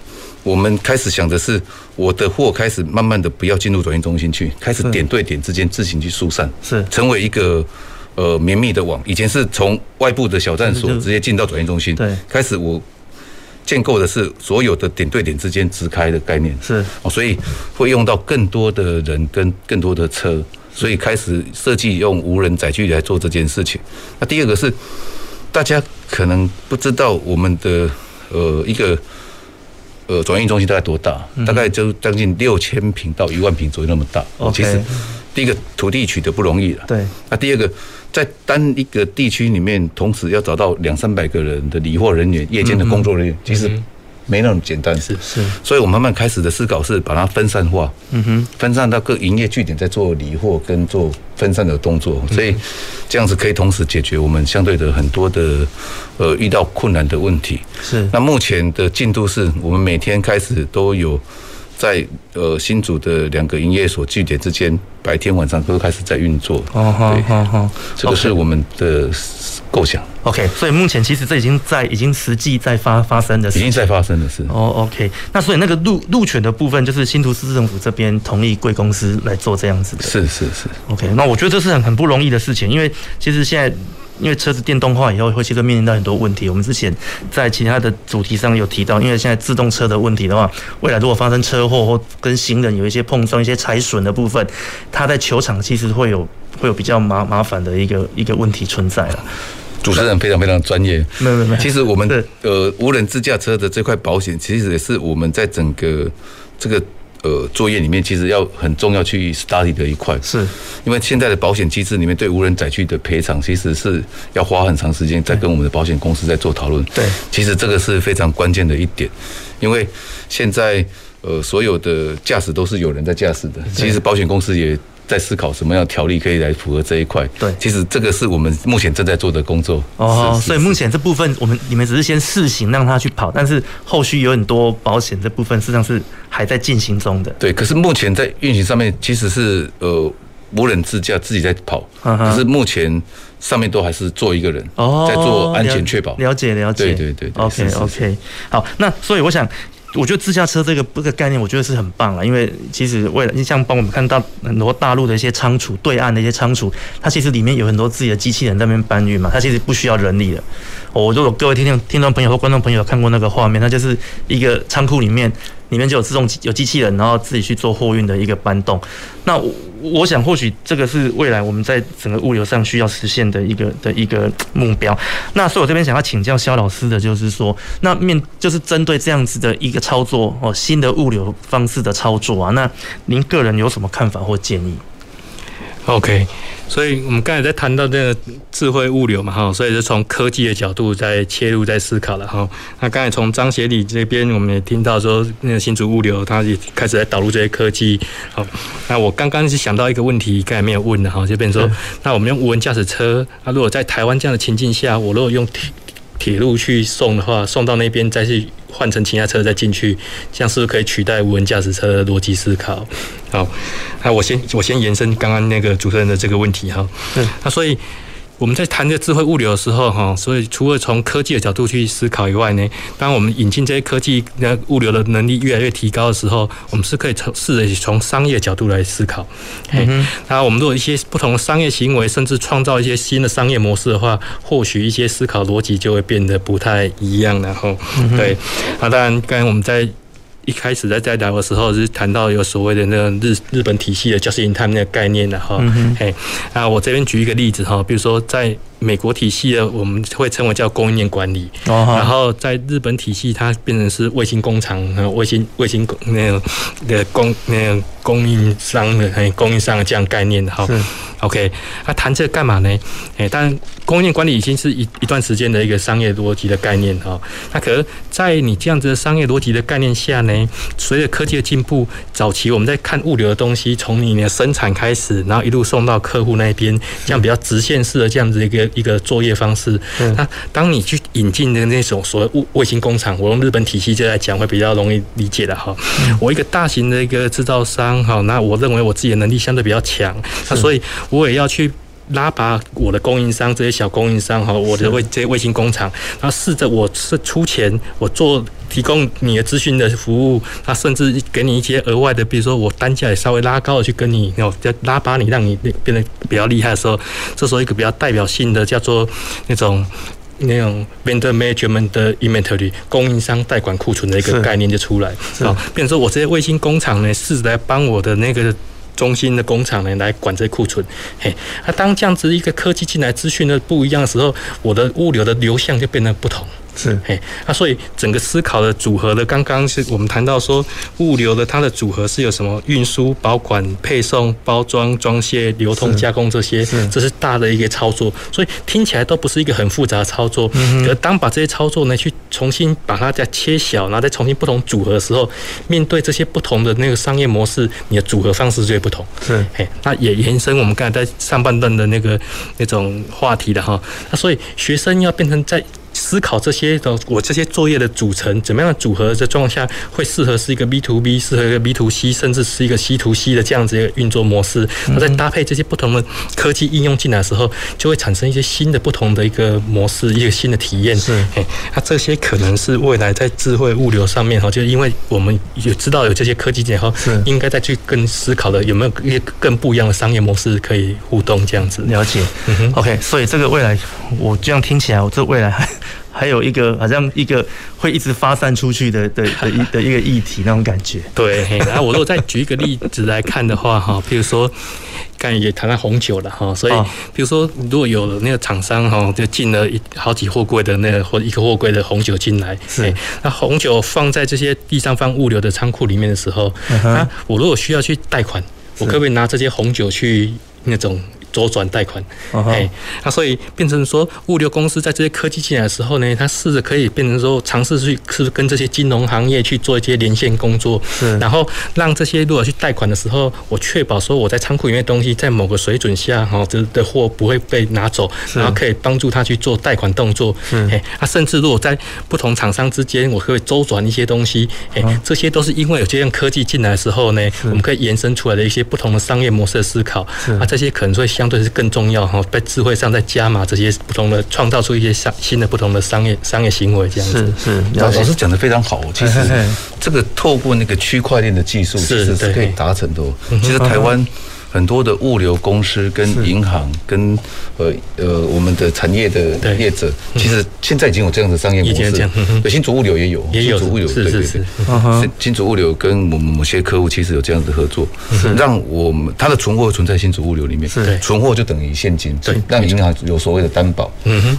我们开始想的是，我的货开始慢慢的不要进入转运中心去，开始点对点之间自行去疏散，是成为一个呃绵密的网。以前是从外部的小站所直接进到转运中心，对，开始我建构的是所有的点对点之间直开的概念，是，所以会用到更多的人跟更多的车，所以开始设计用无人载具来做这件事情。那第二个是大家可能不知道我们的呃一个。呃，转运中心大概多大？大概就将近六千平到一万平左右那么大。Okay, 其实，第一个土地取得不容易了。对。那第二个，在单一个地区里面，同时要找到两三百个人的理货人员、夜间的工作人员，嗯、其实没那么简单。是是。所以我慢慢开始的思考是把它分散化。嗯哼。分散到各营业据点，在做理货跟做分散的动作，所以这样子可以同时解决我们相对的很多的。呃，遇到困难的问题是。那目前的进度是我们每天开始都有在呃新竹的两个营业所据点之间，白天晚上都开始在运作。哦哦哦哦，这个是我们的构想。OK， 所以目前其实这已经在已经实际在发发生的事，已经在发生的事。哦 ，OK， 那所以那个路路权的部分，就是新竹市政府这边同意贵公司来做这样子的。是是是。OK， 那我觉得这是很很不容易的事情，因为其实现在。因为车子电动化以后，会其实面临到很多问题。我们之前在其他的主题上有提到，因为现在自动车的问题的话，未来如果发生车祸或跟行人有一些碰撞、一些财损的部分，它在球场其实会有会有比较麻麻烦的一个一个问题存在了。主持人非常非常专业，没有没有。其实我们呃无人自驾车的这块保险，其实也是我们在整个这个。呃，作业里面其实要很重要去 study 的一块，是因为现在的保险机制里面对无人载具的赔偿，其实是要花很长时间在跟我们的保险公司在做讨论。对，其实这个是非常关键的一点，因为现在呃所有的驾驶都是有人在驾驶的，其实保险公司也在思考什么样的条例可以来符合这一块。对，其实这个是我们目前正在做的工作。哦，是是是，所以目前这部分我们你们只是先试行让它去跑，但是后续有很多保险这部分实际上是还在进行中的。对，可是目前在运行上面其实是呃无人自驾自己在跑，啊，可是目前上面都还是做一个人，哦，在做安全确保。了解了解，对对 对, 對 ，OK 是是是 OK。好，那所以我想。我觉得自驾车这个这个概念，我觉得是很棒了，因为其实为了像帮我们看到很多大陆的一些仓储，对岸的一些仓储，它其实里面有很多自己的机器人在那边搬运嘛，它其实不需要人力的。我如果各位听众听众朋友或观众朋友有看过那个画面，它就是一个仓库里面，里面就有自动有机器人，然后自己去做货运的一个搬动。那我我想或许这个是未来我们在整个物流上需要实现的一个的一个目标。那所以我这边想要请教萧老师的就是说，那面就是针对这样子的一个操作哦，新的物流方式的操作啊，那您个人有什么看法或建议 ？OK， 所以我们刚才在谈到这个智慧物流嘛，哈，所以是从科技的角度在切入在思考了哈。那刚才从张协理这边我们也听到说，那个新竹物流它也开始在导入这些科技。好，那我刚刚是想到一个问题，刚才没有问的哈，就变成说，那我们用无人驾驶车，那如果在台湾这样的情境下，我如果用铁路去送的话，送到那边再去换成其他车再进去，这样是不是可以取代无人驾驶车的逻辑思考？好，那我先我先延伸刚刚那个主持人的这个问题哈。嗯，那所以我们在谈这智慧物流的时候哈，所以除了从科技的角度去思考以外呢，当我们引进这些科技，那物流的能力越来越提高的时候，我们是可以试着从商业角度来思考。嗯，那我们做一些不同的商业行为，甚至创造一些新的商业模式的话，或许一些思考逻辑就会变得不太一样。然后，嗯，对，那当然，刚才我们在一开始在在聊的时候是谈到有所谓的那个日日本体系的 just in time 那个概念的哈，嗯，哎，那我这边举一个例子哈，比如说在美国体系的我们会称为叫供应链管理，哦，然后在日本体系它变成是卫星工厂，卫星卫星那个的供那个供应商的供应商的这样概念的哈。OK， 那，啊，谈这个干嘛呢？哎，欸，当然供应链管理已经是一一段时间的一个商业逻辑的概念哈，哦。那可是在你这样子的商业逻辑的概念下呢，随着科技的进步，早期我们在看物流的东西，从你的生产开始，然后一路送到客户那边，这样比较直线式的这样子一个一个作业方式。嗯，那当你去引进的那种所谓卫星工厂，我用日本体系就来讲会比较容易理解的哈，哦。我一个大型的一个制造商哈，那我认为我自己的能力相对比较强，那所以我也要去拉拔我的供应商，这些小供应商哈，我的卫这些卫星工厂，然后试着我是出钱，我做提供你的资讯的服务，那甚至给你一些额外的，比如说我单价也稍微拉高的去跟你，哦，拉拔你，让你变得比较厉害的时候，这时候一个比较代表性的叫做那种。那种 vendor management 的 inventory 供应商代管库存的一个概念就出来，好，变成说我这些卫星工厂呢，试着来帮我的那个中心的工厂呢来管这些库存。嘿，那，啊，当这样子一个科技进来，资讯的不一样的时候，我的物流的流向就变得不同。是，哎，啊，所以整个思考的组合的，刚刚是我们谈到说，物流的它的组合是有什么运输、保管、配送、包装、装卸、流通、加工这些，这是大的一个操作，所以听起来都不是一个很复杂的操作。嗯，可当把这些操作呢去重新把它再切小，然后再重新不同组合的时候，面对这些不同的那个商业模式，你的组合方式就会不同。是，哎，那也延伸我们刚才在上半段的那个那种话题的哈，那所以学生要变成在。思考这些的我这些作业的组成怎么样的组合的状况下会适合是一个 B 二 B， 适合一个 B 二 C， 甚至是一个 C 二 C 的这样子一个运作模式。那在搭配这些不同的科技应用进来的时候，就会产生一些新的不同的一个模式，一个新的体验。是，哎，那这些可能是未来在智慧物流上面哈，就因为我们有知道有这些科技进来后，应该再去更思考的有没有一个更不一样的商业模式可以互动这样子。了解，嗯，OK， 所以这个未来我这样听起来，我这未来还。还有一个好像一个会一直发散出去的的的一的一个议题那种感觉。对，然后我如果再举一个例子来看的话哈，比如说刚才也谈到红酒了哈，所以比如说如果有那个厂商哈，就进了好几货柜的那个或一个货柜的红酒进来，是，那红酒放在这些第三方物流的仓库里面的时候，那我如果需要去贷款，我可不可以拿这些红酒去那种周转贷款。那、uh-huh. 欸啊、所以变成说，物流公司在这些科技进来的时候呢，它试着可以变成说，尝试去是不是跟这些金融行业去做一些连线工作，然后让这些如果去贷款的时候，我确保说我在仓库里面的东西在某个水准下哈的货不会被拿走，然后可以帮助他去做贷款动作。嗯、欸啊，甚至如果在不同厂商之间，我可以周转一些东西。欸 uh-huh. 这些都是因为有这样科技进来的时候呢，我们可以延伸出来的一些不同的商业模式的思考。啊，这些可能会相对是更重要哈，在智慧上再加码这些不同的，创造出一些新的不同的商业商业行为这样子。是是，老师讲的非常好。其实这个透过那个区块链的技术，其实是可以达成的。其实台湾很多的物流公司、跟银行、跟呃呃我们的产业的业者，其实现在已经有这样的商业模式。对，新竹物流也有，也有新竹物流，对对对，新竹物流跟某某些客户其实有这样的合作，让我们它的存货存在新竹物流里面，存货就等于现金，让银行有所谓的担保，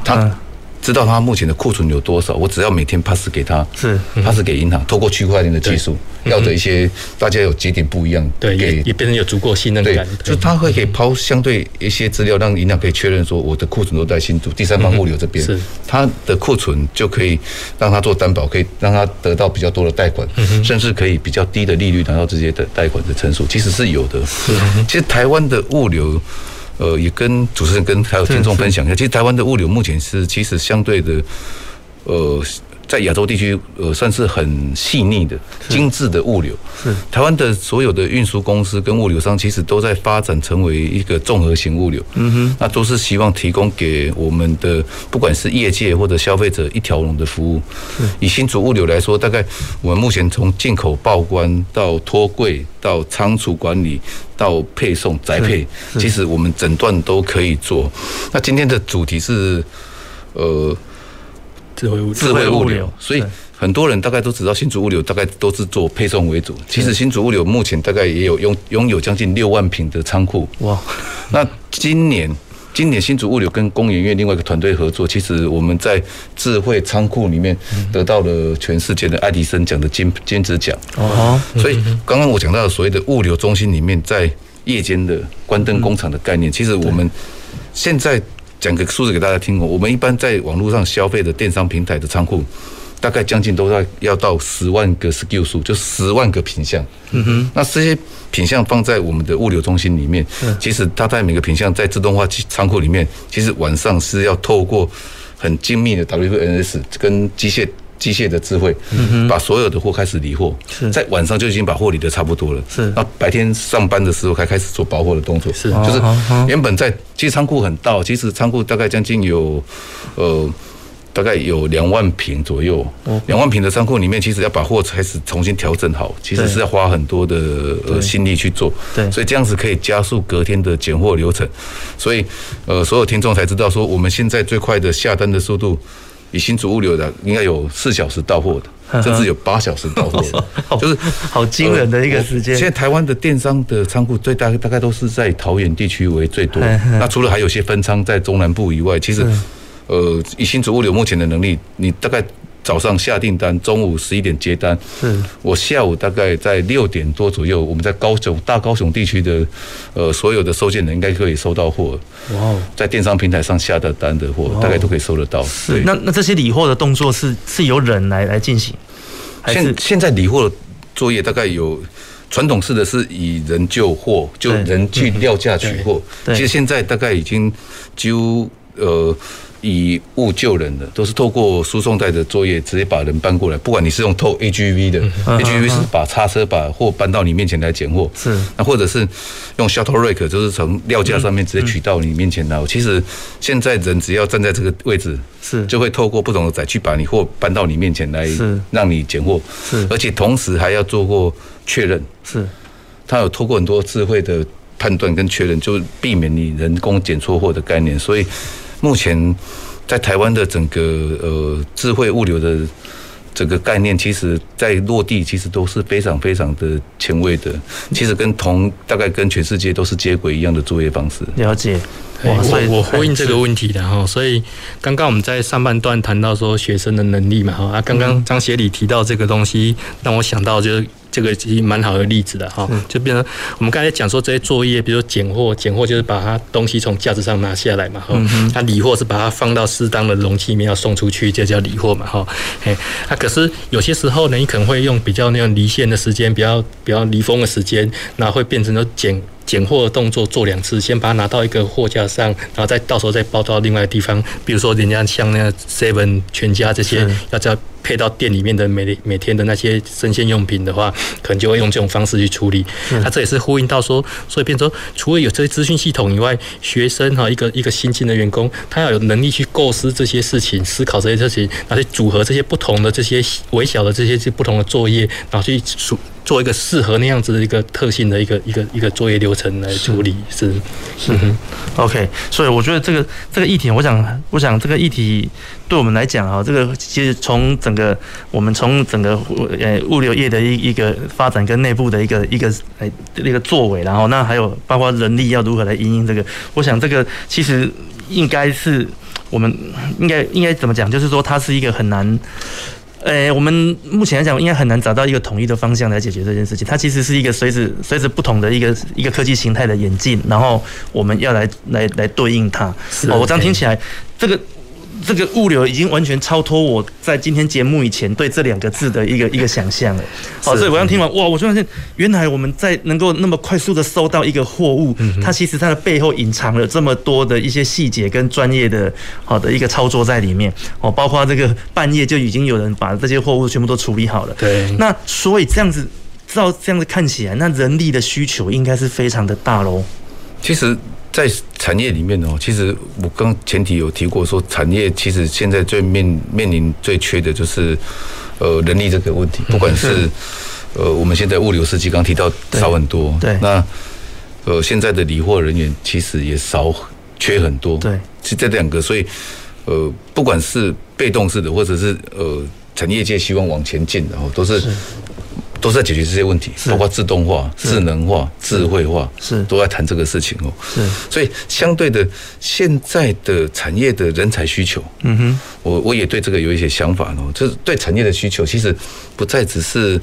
它知道他目前的库存有多少，我只要每天 pass 给他，是、嗯、pass 给银行，透过区块链的技术，要的一些大家有节点不一样，对，也也变成有足够信任感，就他会可以抛相对一些资料，让银行可以确认说我的库存都在新竹第三方物流这边、嗯，他的库存就可以让他做担保，可以让他得到比较多的贷款、嗯，甚至可以比较低的利率拿到这些的贷款的成数，其实是有的。嗯、其实台湾的物流。呃，也跟主持人、跟还有听众分享一下，其实台湾的物流目前是其实相对的，呃，在亚洲地区呃算是很细腻的、精致的物流。台湾的所有的运输公司跟物流商其实都在发展成为一个综合型物流。嗯哼，那都是希望提供给我们的不管是业界或者消费者一条龙的服务。以新竹物流来说，大概我们目前从进口报关到脱柜。到仓储管理，到配送、宅配，其实我们整段都可以做。那今天的主题是，呃，智慧物智慧物流，所以很多人大概都知道新竹物流大概都是做配送为主。其实新竹物流目前大概也有拥拥有将近六万坪的仓库。哇！那今年。今年新竹物流跟工研院另外一个团队合作，其实我们在智慧仓库里面得到了全世界的爱迪生奖的金金质奖。哦，所以刚刚我讲到的所谓的物流中心里面，在夜间的关灯工厂的概念，其实我们现在讲个数字给大家听哦。我们一般在网络上消费的电商平台的仓库，大概将近都要要到十万个 S K U 数，就十万个品项。嗯哼，那这些品项放在我们的物流中心里面，其实它在每个品项在自动化仓库里面，其实晚上是要透过很精密的 W M S 跟机械机械的智慧，把所有的货开始理货，在晚上就已经把货理得差不多了。是，那白天上班的时候才开始做包货的动作。是，就是原本在其实仓库很大，其实仓库大概将近有呃。大概有两万坪左右，两万坪的仓库里面，其实要把货开始重新调整好，其实是要花很多的呃心力去做。对，所以这样子可以加速隔天的拣货流程。所以呃，所有听众才知道说，我们现在最快的下单的速度，以新竹物流的应该有四小时到货的，甚至有八小时到货的，就是好惊人的一个时间。现在台湾的电商的仓库最大大概都是在桃园地区为最多，那除了还有些分仓在中南部以外，其实。呃，以新竹物流目前的能力，你大概早上下订单，中午十一点接单。是，我下午大概在六点多左右，我们在高雄大高雄地区的，呃，所有的收件人应该可以收到货。哇、wow ！在电商平台上下的单的货， wow、大概都可以收得到。是，那那这些理货的动作是是由人来来进行，还是现现在理货的作业大概有？传统式的是以人救货，就人去料价取货。其实现在大概已经几乎呃。以物救人的都是透过输送带的作业，直接把人搬过来。不管你是用透 A G V 的 ，A G V 是把叉车把货搬到你面前来捡货，是那或者是用 shuttle rack， 就是从料架上面直接取到你面前来。其实现在人只要站在这个位置，是就会透过不同的载具把你货搬到你面前来，让你捡货。是，而且同时还要做过确认，是它有透过很多智慧的判断跟确认，就避免你人工捡错货的概念。所以。目前在台湾的整个呃智慧物流的整个概念，其实在落地其实都是非常非常的前卫的，其实跟同大概跟全世界都是接轨一样的作业方式。了解。我我呼应这个问题的哈，所以刚刚我们在上半段谈到说学生的能力嘛哈，啊，刚刚张协理提到这个东西，让我想到就是这个其实蛮好的例子的哈，就变成我们刚才讲说这些作业，比如说拣货，拣货就是把它东西从架子上拿下来嘛哈，那、嗯啊、理货是把它放到适当的容器里面要送出去，这叫理货嘛哈，哎，那、啊、可是有些时候呢，你可能会用比较那种离线的时间，比较比较离峰的时间，那会变成说拣。拣货的动作做两次，先把它拿到一个货架上，然后再到时候再包到另外的地方。比如说，人家像那 Seven、全家这些，要再配到店里面的每每天的那些生鲜用品的话，可能就会用这种方式去处理。那、啊、这也是呼应到说，所以变成说，除了有这些资讯系统以外，学生哈一个一个新进的员工，他要有能力去构思这些事情，思考这些事情，然后去组合这些不同的这些微小的这些不同的作业，然后去数。做一个适合那样子的一个特性的一个一个一个作业流程来处理，是 是, 是、嗯、OK。所以我觉得这个这个议题，我想我想这个议题对我们来讲啊，这个其实从整个我们从整个呃物流业的一一个发展跟内部的一个一个呃一个作为，然后那还有包括人力要如何来因应这个，我想这个其实应该是我们应该应该怎么讲，就是说它是一个很难。诶、欸，我们目前来讲，应该很难找到一个统一的方向来解决这件事情。它其实是一个随着随着不同的一个一个科技形态的演进，然后我们要来来来对应它。哦，我这样听起来，这个。这个物流已经完全超脱我在今天节目以前对这两个字的一个一个想象了。好，所以我刚听完，哇，我就发现原来我们在能够那么快速的收到一个货物，它其实它的背后隐藏了这么多的一些细节跟专业的好的一个操作在里面。哦，包括这个半夜就已经有人把这些货物全部都处理好了。对。那所以这样子，照这样子看起来，那人力的需求应该是非常的大喽。其实。在产业里面哦，其实我刚前提有提过说，产业其实现在最面面临最缺的就是，呃，人力这个问题。不管是呃，我们现在物流司机刚提到少很多，对，那呃，现在的理货人员其实也少缺很多，对，是这两个。所以呃，不管是被动式的，或者是呃，产业界希望往前进的哦，都是。都是在解决这些问题，包括自动化、智能化、智慧化，都在谈这个事情哦。所以相对的，现在的产业的人才需求，嗯哼，我我也对这个有一些想法哦。就是对产业的需求，其实不再只是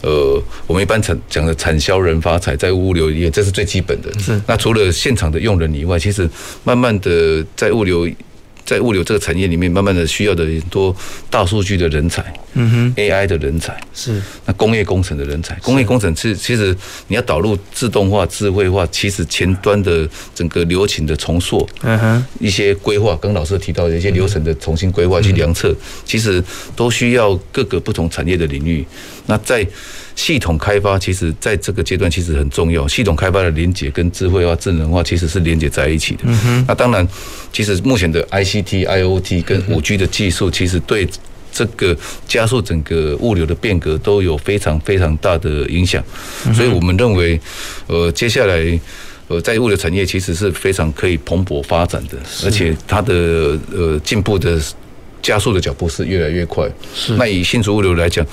呃，我们一般讲的产销人发财，在物流业这是最基本的。是。那除了现场的用人以外，其实慢慢的在物流。在物流这个产业里面，慢慢的需要的很多大数据的人才，嗯哼 ，A I 的人才是，那工业工程的人才，工业工程是其实你要导入自动化、智慧化，其实前端的整个流程的重塑，嗯哼，一些规划，刚老师提到的一些流程的重新规划去量测，其实都需要各个不同产业的领域。那在系统开发，其实在这个阶段其实很重要。系统开发的连结跟智慧化、智能化其实是连结在一起的。嗯、那当然，其实目前的 I C T、I O T 跟 五 G 的技术，其实对这个加速整个物流的变革都有非常非常大的影响。嗯、所以我们认为，呃，接下来。呃，在物流产业其实是非常可以蓬勃发展的，而且它的呃进步的加速的脚步是越来越快。那以新竹物流来讲，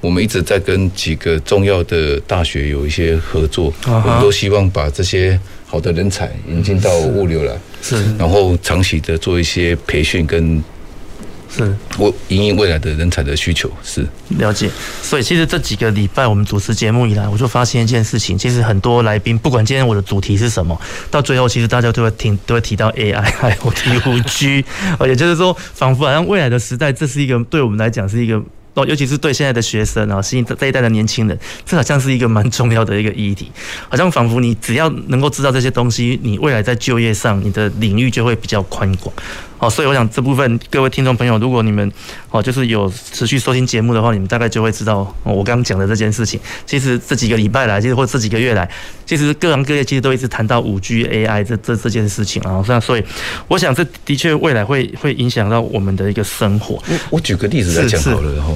我们一直在跟几个重要的大学有一些合作，啊、我们都希望把这些好的人才引进到物流来，是，是然后长期的做一些培训跟。是，我因应未来的人才的需求是了解，所以其实这几个礼拜我们主持节目以来，我就发现一件事情，其实很多来宾不管今天我的主题是什么，到最后其实大家都会听都会提到 A I、I O T、五 G， 也就是说，仿佛好像未来的时代，这是一个对我们来讲是一个。尤其是对现在的学生啊，新这一代的年轻人，这好像是一个蛮重要的一个议题。好像仿佛你只要能够知道这些东西，你未来在就业上，你的领域就会比较宽广。好，所以我想这部分各位听众朋友，如果你们哦就是有持续收听节目的话，你们大概就会知道我刚刚讲的这件事情。其实这几个礼拜来，其实或这几个月来，其实各行各业其实都一直谈到 五 G、A I 这这这件事情啊。那所以我想这的确未来会会影响到我们的一个生活。我我举个例子来讲好了哈。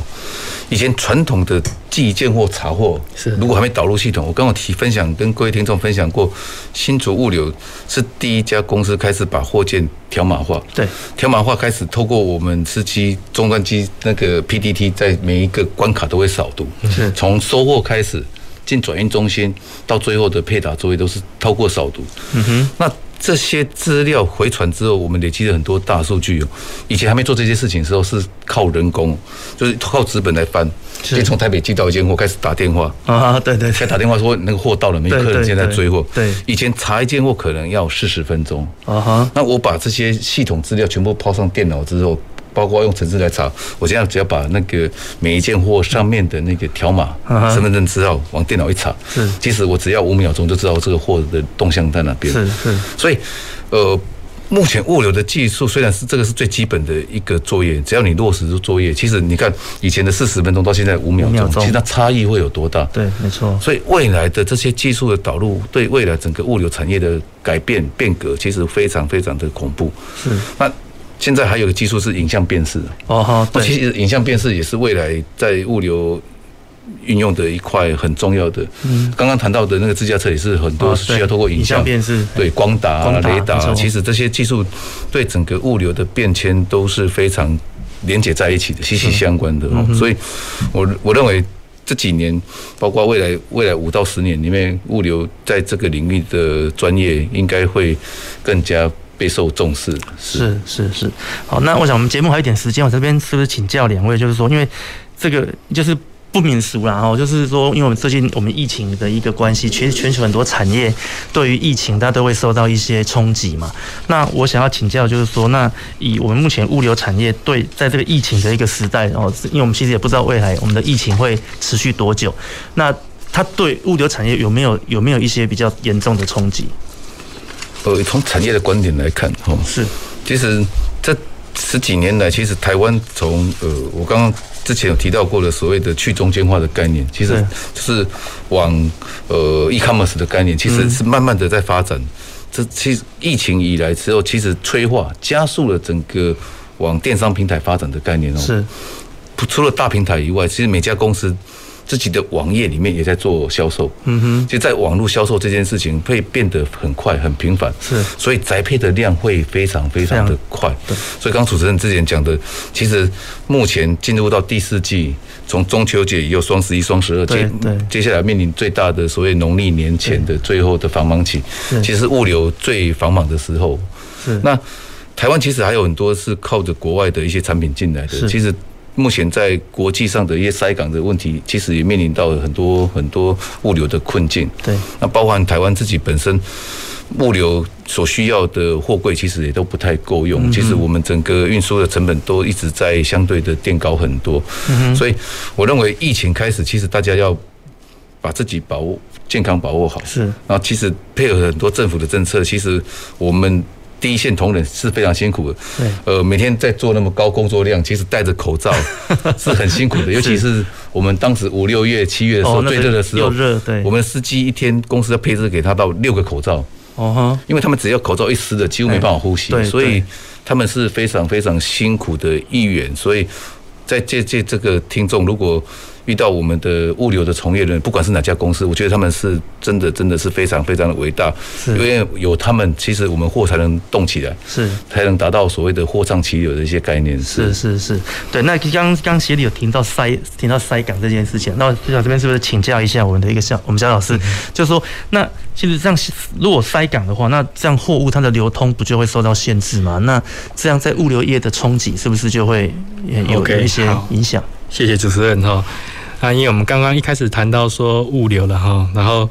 以前传统的寄件或查货，如果还没导入系统，我刚刚提分享跟各位听众分享过，新竹物流是第一家公司开始把货件条码化，对，条码化开始透过我们司机终端机那个 P D T 在每一个关卡都会扫读，从收货开始进转运中心到最后的配达作业都是透过扫读。嗯哼，那这些资料回传之后，我们累积了很多大数据哦。以前还没做这些事情的时候，是靠人工，就是靠纸本来翻。先从台北寄到一间货，开始打电话啊，对对，开始打电话说那个货到了没？客人现在追货。对，以前查一件货可能要四十分钟啊哈。那我把这些系统资料全部抛上电脑之后，包括用程式来查，我现在只要把那个每一件货上面的那个条码、身份证字号往电脑一查，是，其实我只要五秒钟就知道这个货的动向在哪边。是是，所以，呃。目前物流的技术虽然是这个是最基本的一个作业，只要你落实作业，其实你看以前的四十分钟到现在五秒钟，其实它差异会有多大？对，没错。所以未来的这些技术的导入，对未来整个物流产业的改变变革，其实非常非常的恐怖。是。那现在还有个技术是影像辨识。哦哈。那其实影像辨识也是未来在物流运用的一块很重要的，刚刚谈到的那个自驾车也是很多需要透过影像辨识，对光达、雷达，其实这些技术对整个物流的变迁都是非常连结在一起的，息息相关的。所以，我我认为这几年，包括未来未来五到十年里面，物流在这个领域的专业应该会更加备受重视。是是是。好，那我想我们节目还有一点时间，我这边是不是请教两位，就是说，因为这个就是。不免俗啦，哈，就是说，因为我们最近我们疫情的一个关系，全全球很多产业对于疫情，它都会受到一些冲击嘛。那我想要请教，就是说，那以我们目前物流产业对在这个疫情的一个时代哦，因为我们其实也不知道未来我们的疫情会持续多久，那它对物流产业有没有有没有一些比较严重的冲击？呃，从产业的观点来看，哈，是，其实这十几年来，其实台湾从呃，我刚刚。之前有提到过的所谓的去中间化的概念，其实就是往呃 e-commerce 的概念，其实是慢慢的在发展。这其实疫情以来之后，其实催化加速了整个往电商平台发展的概念哦。是，除了大平台以外，其实每家公司自己的网页里面也在做销售。嗯哼，就在网络销售这件事情会变得很快、很频繁。是，所以宅配的量会非常非常的快。所以刚主持人之前讲的，其实目前进入到第四季，从中秋节也有双十一、双十二，接接下来面临最大的所谓农历年前的最后的繁忙期，其实物流最繁忙的时候。是，那台湾其实还有很多是靠着国外的一些产品进来的，其实。目前在国际上的一些塞港的问题，其实也面临到很多很多物流的困境。对，那包含台湾自己本身物流所需要的货柜，其实也都不太够用。嗯、其实我们整个运输的成本都一直在相对的垫高很多。嗯、所以我认为疫情开始，其实大家要把自己把握健康把握好。是，然后其实配合很多政府的政策，其实我们。第一线同仁是非常辛苦的，呃，每天在做那么高工作量，其实戴着口罩是很辛苦的，尤其是我们当时五六月、七月的时候、哦、最热的时候，我们司机一天公司要配置给他到六个口罩，哦、因为他们只要口罩一湿了，几乎没办法呼吸，所以他们是非常非常辛苦的一员，所以在借借这个听众如果。遇到我们的物流的从业人，不管是哪家公司，我觉得他们是真的真的是非常非常的伟大，因为有他们，其实我们货才能动起来，是才能达到所谓的货畅其流的一些概念。是是是，对。那刚刚协理有听到塞听到塞港这件事情，那学长这边是不是请教一下我们的一个肖我们肖老师，嗯、就是说，那其实这样如果塞港的话，那这样货物它的流通不就会受到限制吗？那这样在物流业的冲击是不是就会有一些影响？ Okay, 谢谢主持人哈。啊，因为我们刚刚一开始谈到说物流了哈，然后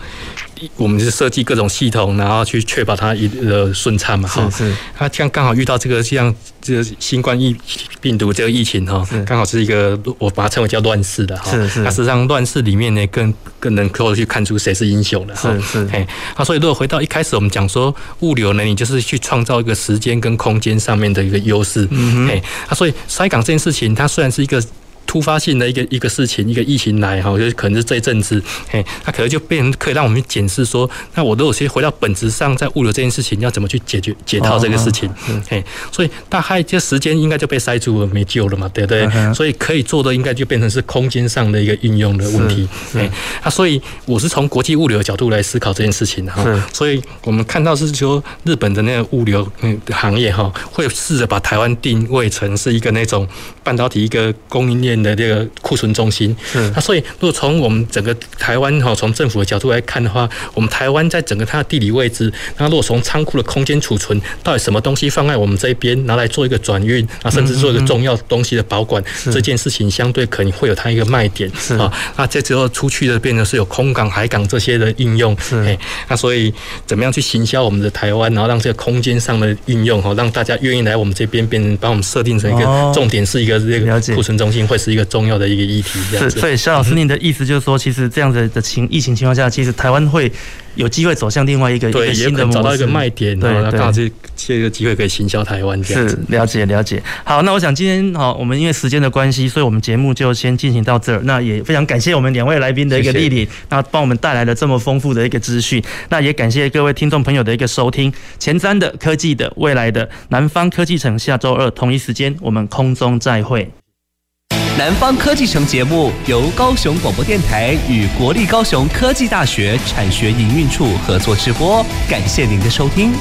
我们是设计各种系统，然后去确保它一呃顺畅嘛哈。是是。它像刚好遇到这个像这新冠疫病毒这个疫情哈，刚好是一个我把它称为叫乱世的哈。是是。那实际上乱世里面呢，更更能够去看出谁是英雄了哈。是是。哎，啊，所以如果回到一开始我们讲说物流呢，你就是去创造一个时间跟空间上面的一个优势。嗯哎，啊，所以塞港这件事情，它虽然是一个。突发性的一个一个事情，一个疫情来哈，就可能是这一阵子，嘿，它可能就变可以让我们检视说，那我如果先回到本质上，在物流这件事情要怎么去解决解套这个事情，嘿、哦哦，所以大概这时间应该就被塞住了，没救了嘛，对不对？嗯、所以可以做的应该就变成是空间上的一个运用的问题，哎，啊，所以我是从国际物流的角度来思考这件事情哈，所以我们看到是说日本的那个物流行业哈，会试着把台湾定位成是一个那种半导体一个供应链的这个库存中心。嗯，那所以如果从我们整个台湾哈，从政府的角度来看的话，我们台湾在整个它的地理位置，那如果从仓库的空间储存，到底什么东西放在我们这边，拿来做一个转运啊，甚至做一个重要东西的保管，嗯嗯嗯这件事情相对可能会有它一个卖点啊。那这之后出去的变成是有空港、海港这些的应用。哎，那所以怎么样去行销我们的台湾，然后让这个空间上的运用哈，让大家愿意来我们这边，变成把我们设定成一个重点是一个这个库存中心，会是一个重要的一个议题这样子。所以，萧老师，您的意思就是说，其实这样子的情疫情情况下，其实台湾会有机会走向另外一个一个新的模式，找到一个卖点，然后刚好这这个机会可以行销台湾这样子。是，了解了解。好，那我想今天好，我们因为时间的关系，所以我们节目就先进行到这儿。那也非常感谢我们两位来宾的一个莅临，那帮我们带来了这么丰富的一个资讯。那也感谢各位听众朋友的一个收听。前瞻的科技的未来的南方科技城，下周二同一时间我们空中再会。南方科技城节目由高雄广播电台与国立高雄科技大学产学营运处合作直播，感谢您的收听。